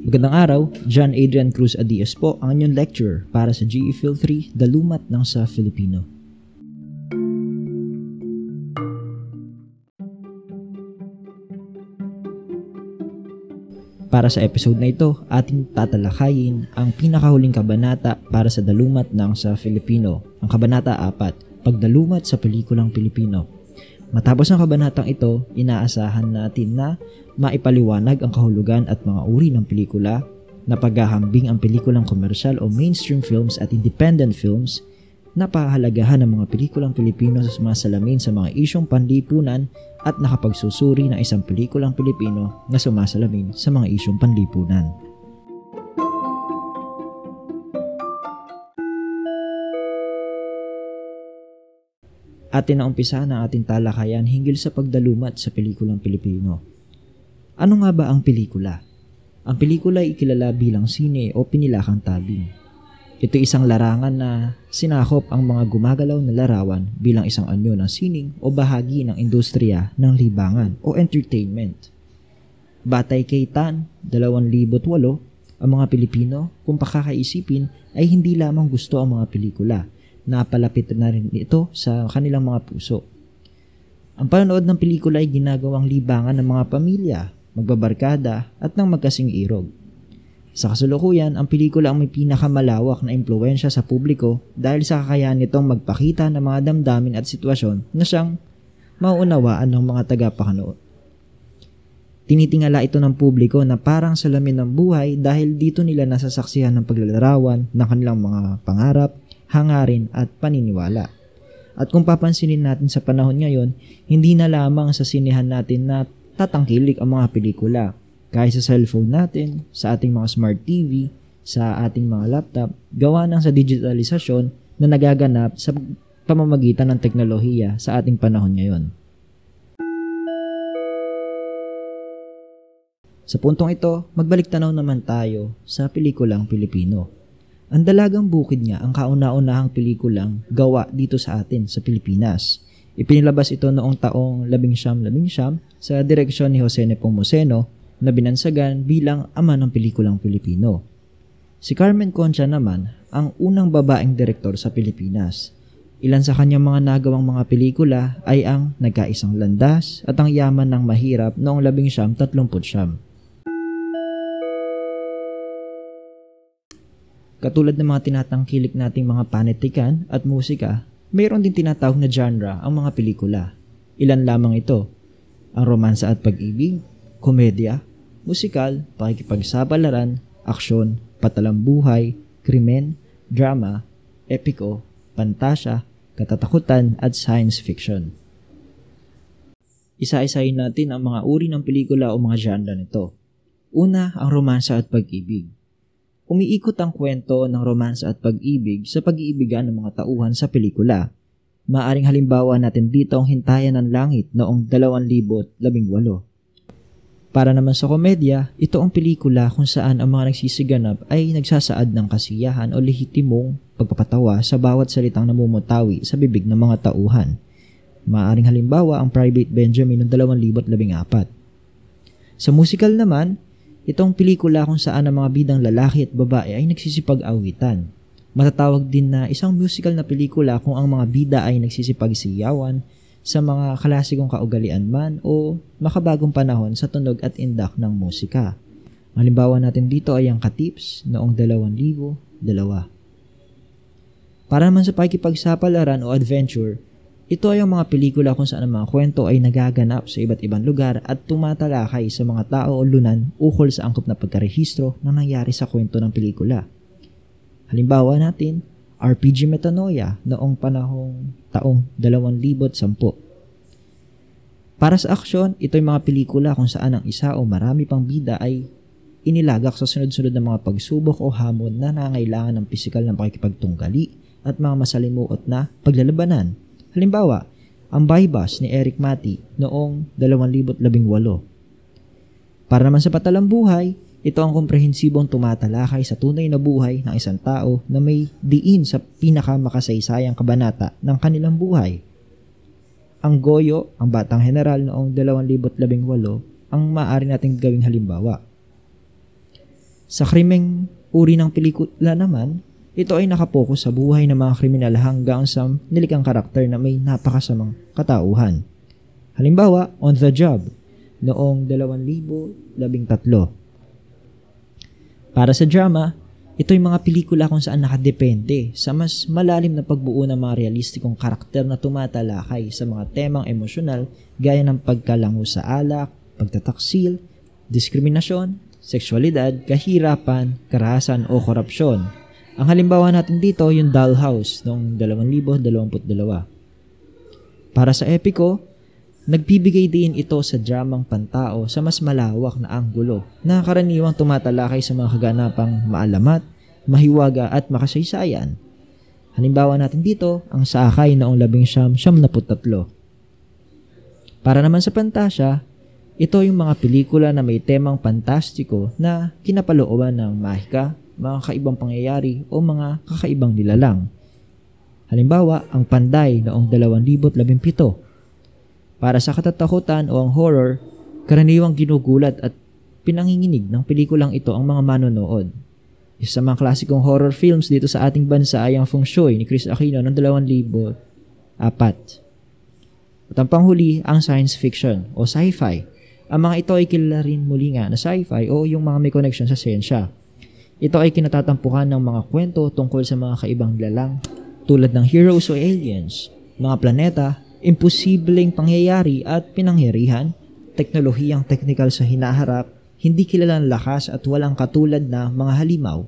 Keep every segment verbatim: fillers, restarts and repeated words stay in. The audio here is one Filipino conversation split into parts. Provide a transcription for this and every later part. Magandang araw, John Adrian Cruz Adiaz po ang inyong lecturer para sa G E Fil three, Dalumat ng sa Filipino. Para sa episode na ito, ating tatalakayin ang pinakahuling kabanata para sa Dalumat ng sa Filipino, ang Kabanata four, Pagdadalumat sa Pelikulang Pilipino. Matapos ang kabanatang ito, inaasahan natin na maipaliwanag ang kahulugan at mga uri ng pelikula, na paghahambing ang pelikulang komersyal o mainstream films at independent films, na pahalagahan ng mga pelikulang Pilipino sa sumasalamin sa mga isyong panlipunan at nakapagsusuri ng isang pelikulang Pilipino na sumasalamin sa mga isyong panlipunan. Atin na umpisahan ang ating talakayan hinggil sa pagdalumat sa pelikulang Pilipino. Ano nga ba ang pelikula? Ang pelikula ay kilala bilang sine o pinilakang tabing. Ito isang larangan na sinakop ang mga gumagalaw na larawan bilang isang anyo ng sining o bahagi ng industriya ng libangan o entertainment. Batay kay Tan, two thousand eight, ang mga Pilipino, kung pakakaisipin, ay hindi lamang gusto ang mga pelikula. Napalapit na rin ito sa kanilang mga puso. Ang panonood ng pelikula ay ginagawang libangan ng mga pamilya, magbabarkada at ng magkasing irog. Sa kasalukuyan, ang pelikula ang may pinakamalawak na impluwensya sa publiko dahil sa kakayahan nitong magpakita ng mga damdamin at sitwasyon na siyang mauunawaan ng mga tagapanood. Tinitingala ito ng publiko na parang salamin ng buhay dahil dito nila nasasaksihan ng paglalarawan ng kanilang mga pangarap, hangarin at paniniwala. At kung papansinin natin sa panahon ngayon, hindi na lamang sa sinehan natin na tatangkilik ang mga pelikula. Kahit sa cellphone natin, sa ating mga smart T V, sa ating mga laptop, gawa ng sa digitalisasyon na nagaganap sa pamamagitan ng teknolohiya sa ating panahon ngayon. Sa puntong ito, magbalik tanaw naman tayo sa pelikulang Pilipino. Ang Dalagang Bukid nga ang kauna-unahang pelikulang gawa dito sa atin sa Pilipinas. Ipinilabas ito noong taong nineteen nineteen sa direksyon ni Jose Nepomuceno na binansagan bilang ama ng pelikulang Pilipino. Si Carmen Concha naman ang unang babaeng direktor sa Pilipinas. Ilan sa kanyang mga nagawang mga pelikula ay ang Nagkaisang Landas at Ang Yaman ng Mahirap noong nineteen thirty-nine. Katulad ng mga tinatangkilik nating mga panitikan at musika, mayroon din tinatawag na genre ang mga pelikula. Ilan lamang ito: ang romansa at pag-ibig, komedya, musikal, pakikipagsapalaran, aksyon, patalambuhay, krimen, drama, epiko, pantasya, katatakutan at science fiction. Isa-isahin natin ang mga uri ng pelikula o mga genre nito. Una, ang romansa at pag-ibig. Umiikot ang kwento ng romansa at pag-ibig sa pag-iibigan ng mga tauhan sa pelikula. Maaring halimbawa natin dito ang Hintayan ng Langit noong two thousand eighteen. Para naman sa komedya, ito ang pelikula kung saan ang mga nagsisiganap ay nagsasaad ng kasiyahan o lehitimong pagpapatawa sa bawat salitang namumutawi sa bibig ng mga tauhan. Maaring halimbawa ang Private Benjamin noong two thousand fourteen. Sa musical naman, itong pelikula kung saan ang mga bidang lalaki at babae ay nagsisipag-awitan. Matatawag din na isang musical na pelikula kung ang mga bida ay nagsisipag-siyawan sa mga klasikong kaugalian man o makabagong panahon sa tunog at indak ng musika. Halimbawa natin dito ay ang Katips noong two thousand two. Para naman sa pakikipagsapalaran o adventure, ito ay ang mga pelikula kung saan ang mga kwento ay nagaganap sa iba't ibang lugar at tumatalakay sa mga tao o lunan ukol sa angkop na pagkarehistro na nangyari sa kwento ng pelikula. Halimbawa natin, R P G Metanoia noong panahong taong two thousand ten. Para sa aksyon, ito ay mga pelikula kung saan ang isa o marami pang bida ay inilagak sa sunod-sunod na mga pagsubok o hamon na nangangailangan ng pisikal na pakikipagtunggali at mga masalimuot na paglalabanan. Halimbawa, ang Bypass ni Eric Mati noong two thousand eighteen. Para naman sa patalambuhay, ito ang komprehensibong tumatalakay sa tunay na buhay ng isang tao na may diin sa pinakamakasaysayan kabanata ng kanilang buhay. ang Goyo, ang Batang Heneral noong dalawang libo at labing walo ang maaari nating gawing halimbawa. Sa krimeng uri ng pelikula naman, ito ay nakapokus sa buhay ng mga kriminal hanggang sa nilikang karakter na may napakasamang katauhan. Halimbawa, On the Job noong dalawang libo at labing tatlo. Para sa drama, ito'y mga pelikula kung saan nakadepende sa mas malalim na pagbuo ng mga realistikong karakter na tumatalakay sa mga temang emosyonal gaya ng pagkalango sa alak, pagtataksil, diskriminasyon, seksualidad, kahirapan, karahasan o korupsyon. Ang halimbawa natin dito yung Dollhouse noong dalawang libo at dalawampu't dalawa. Para sa epiko, nagbibigay din ito sa dramang pantao sa mas malawak na anggulo na karaniwang tumatalakay sa mga kaganapang maalamat, mahiwaga at makasaysayan. Halimbawa natin dito ang Sakay noong nineteen ninety-three. Para naman sa pantasya, ito yung mga pelikula na may temang pantastiko na kinapalooban ng mahika, mga kaibang pangyayari o mga kakaibang nilalang. Halimbawa, ang Panday noong dalawang libo at labing pito. Para sa katatakutan o ang horror, karaniwang ginugulat at pinanginginig ng pelikulang ito ang mga manonood. Isa sa mga klasikong horror films dito sa ating bansa ay ang Feng Shui ni Chris Aquino ng dalawang libo at apat. At ang panghuli, ang science fiction o sci-fi. Ang mga ito ay kilala rin muli nga na sci-fi o yung mga may connection sa siyensya. Ito ay kinatatampukan ng mga kwento tungkol sa mga kaibang lalang tulad ng heroes o aliens, mga planeta, imposibleng pangyayari at pinangyarihan, teknolohiyang teknikal sa hinaharap, hindi kilalang lakas at walang katulad na mga halimaw.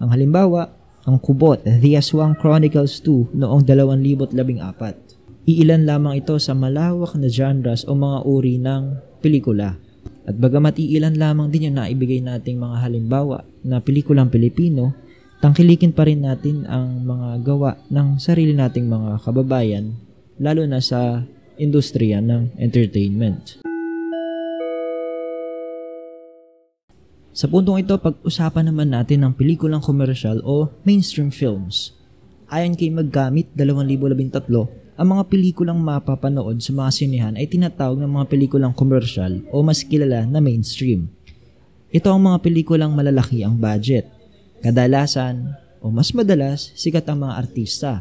Ang halimbawa, ang kubot, The Aswang Chronicles two noong dalawang libo at labing apat. Iilan lamang ito sa malawak na genres o mga uri ng pelikula. At bagamat iilan lamang din yung naibigay nating mga halimbawa na pelikulang Pilipino, tangkilikin pa rin natin ang mga gawa ng sarili nating mga kababayan lalo na sa industriya ng entertainment. Sa puntong ito, pag-usapan naman natin ang pelikulang komersyal o mainstream films. Ayon kay Maggamit dalawang libo at labing tatlo, ang mga pelikulang mapapanood sa mga sinehan ay tinatawag ng mga pelikulang komersyal o mas kilala na mainstream. Ito ang mga pelikulang malalaki ang budget. Kadalasan o mas madalas, sikat ang mga artista.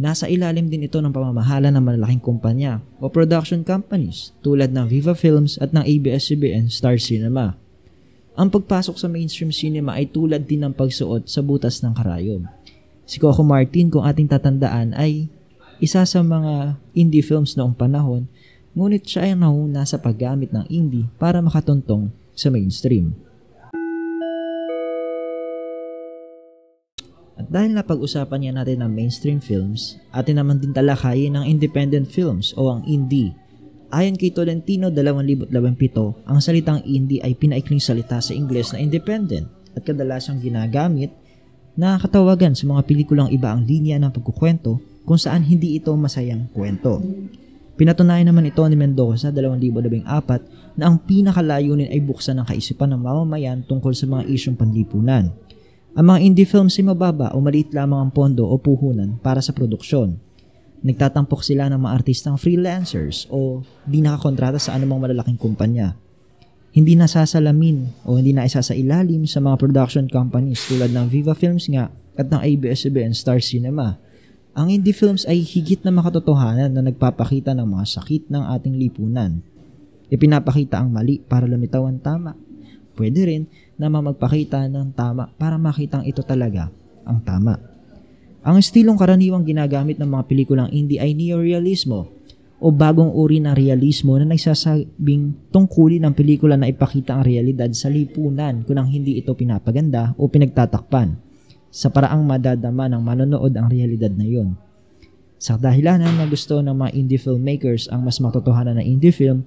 Nasa ilalim din ito ng pamamahala ng malaking kumpanya o production companies tulad ng Viva Films at ng A B S C B N Star Cinema. Ang pagpasok sa mainstream cinema ay tulad din ng pagsuot sa butas ng karayom. Si Coco Martin, kung ating tatandaan, ay isa sa mga indie films noong panahon, ngunit siya ay nauna sa paggamit ng indie para makatuntong sa mainstream. At dahil napag-usapan niya natin ang mainstream films, atin naman din talakayin ang independent films o ang indie. Ayon kay Tolentino dalawang libo at labing pito, ang salitang indie ay pinaikling salita sa Ingles na independent at kadalasang ginagamit na katawagan sa mga pelikulang iba ang linya ng pagkukwento kung saan hindi ito masayang kwento. Pinatunayan naman ito ni Mendoza dalawang libo at labing apat na ang pinakalayunin ay buksan ang kaisipan ng mamamayan tungkol sa mga isyong panlipunan. Ang mga indie films ay mababa o maliit lamang ang pondo o puhunan para sa produksyon. Nagtatampok sila ng mga artistang freelancers o di nakakontrata sa anumang malalaking kumpanya. Hindi nasasalamin o hindi na isasailalim sa mga production companies tulad ng Viva Films nga at ng A B S C B N Star Cinema. Ang indie films ay higit na makatotohanan na nagpapakita ng mga sakit ng ating lipunan. Ipinapakita ang mali para lumitaw ang tama. Pwede rin na magpakita ng tama para makitang ito talaga ang tama. Ang estilong karaniwang ginagamit ng mga pelikulang indie ay neorealismo o bagong uri ng realismo na nagsasabing tungkulin ng pelikula na ipakita ang realidad sa lipunan kunang hindi ito pinapaganda o pinagtatakpan sa paraang madadama ng manonood ang realidad na yon. Sa dahilanan na gusto ng mga indie filmmakers ang mas matotohanan na indie film,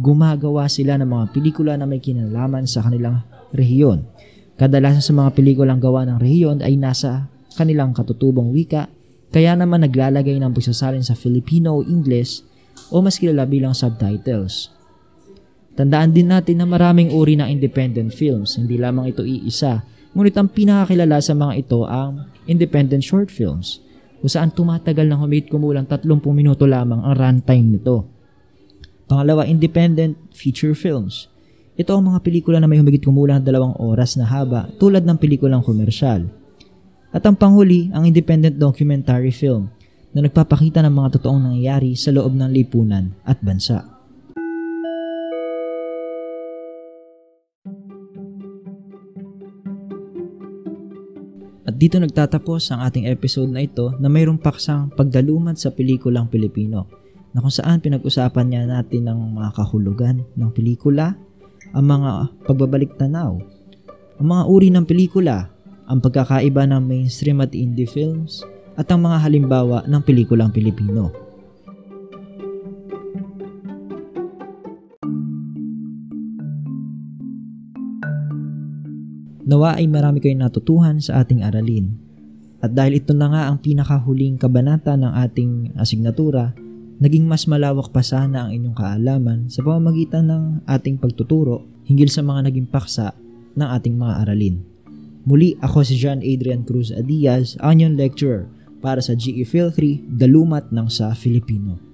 gumagawa sila ng mga pelikula na may kinalaman sa kanilang rehiyon. Kadalasan sa mga pelikulang gawa ng rehiyon ay nasa kanilang katutubong wika, kaya naman naglalagay ng pagsasalin sa Filipino o Ingles o mas kilala bilang subtitles. Tandaan din natin na maraming uri ng independent films, hindi lamang ito iisa, ngunit ang pinakakilala sa mga ito ang independent short films. kung saan tumatagal ng humit kumulang tatlumpu minuto lamang ang runtime nito. Pangalawa, independent feature films. Ito ang mga pelikula na may humigit kumulang dalawang oras na haba tulad ng pelikulang komersyal. At ang panghuli, ang independent documentary film na nagpapakita ng mga totoong nangyayari sa loob ng lipunan at bansa. At dito nagtatapos ang ating episode na ito na mayroong paksang Pagdalumat sa Pelikulang Pilipino, na kung saan pinag-usapan niya natin ang mga kahulugan ng pelikula, ang mga pagbabalik tanaw, ang mga uri ng pelikula, ang pagkakaiba ng mainstream at indie films, at ang mga halimbawa ng pelikulang Pilipino. Nawa ay marami kayong natutuhan sa ating aralin. At dahil ito na nga ang pinakahuling kabanata ng ating asignatura, naging mas malawak pa sana ang inyong kaalaman sa pamamagitan ng ating pagtuturo hinggil sa mga naging paksa ng ating mga aralin. Muli, ako si John Adrian Cruz Adiaz, ang inyong lecturer para sa G E Fil three, Dalumat ng sa Filipino.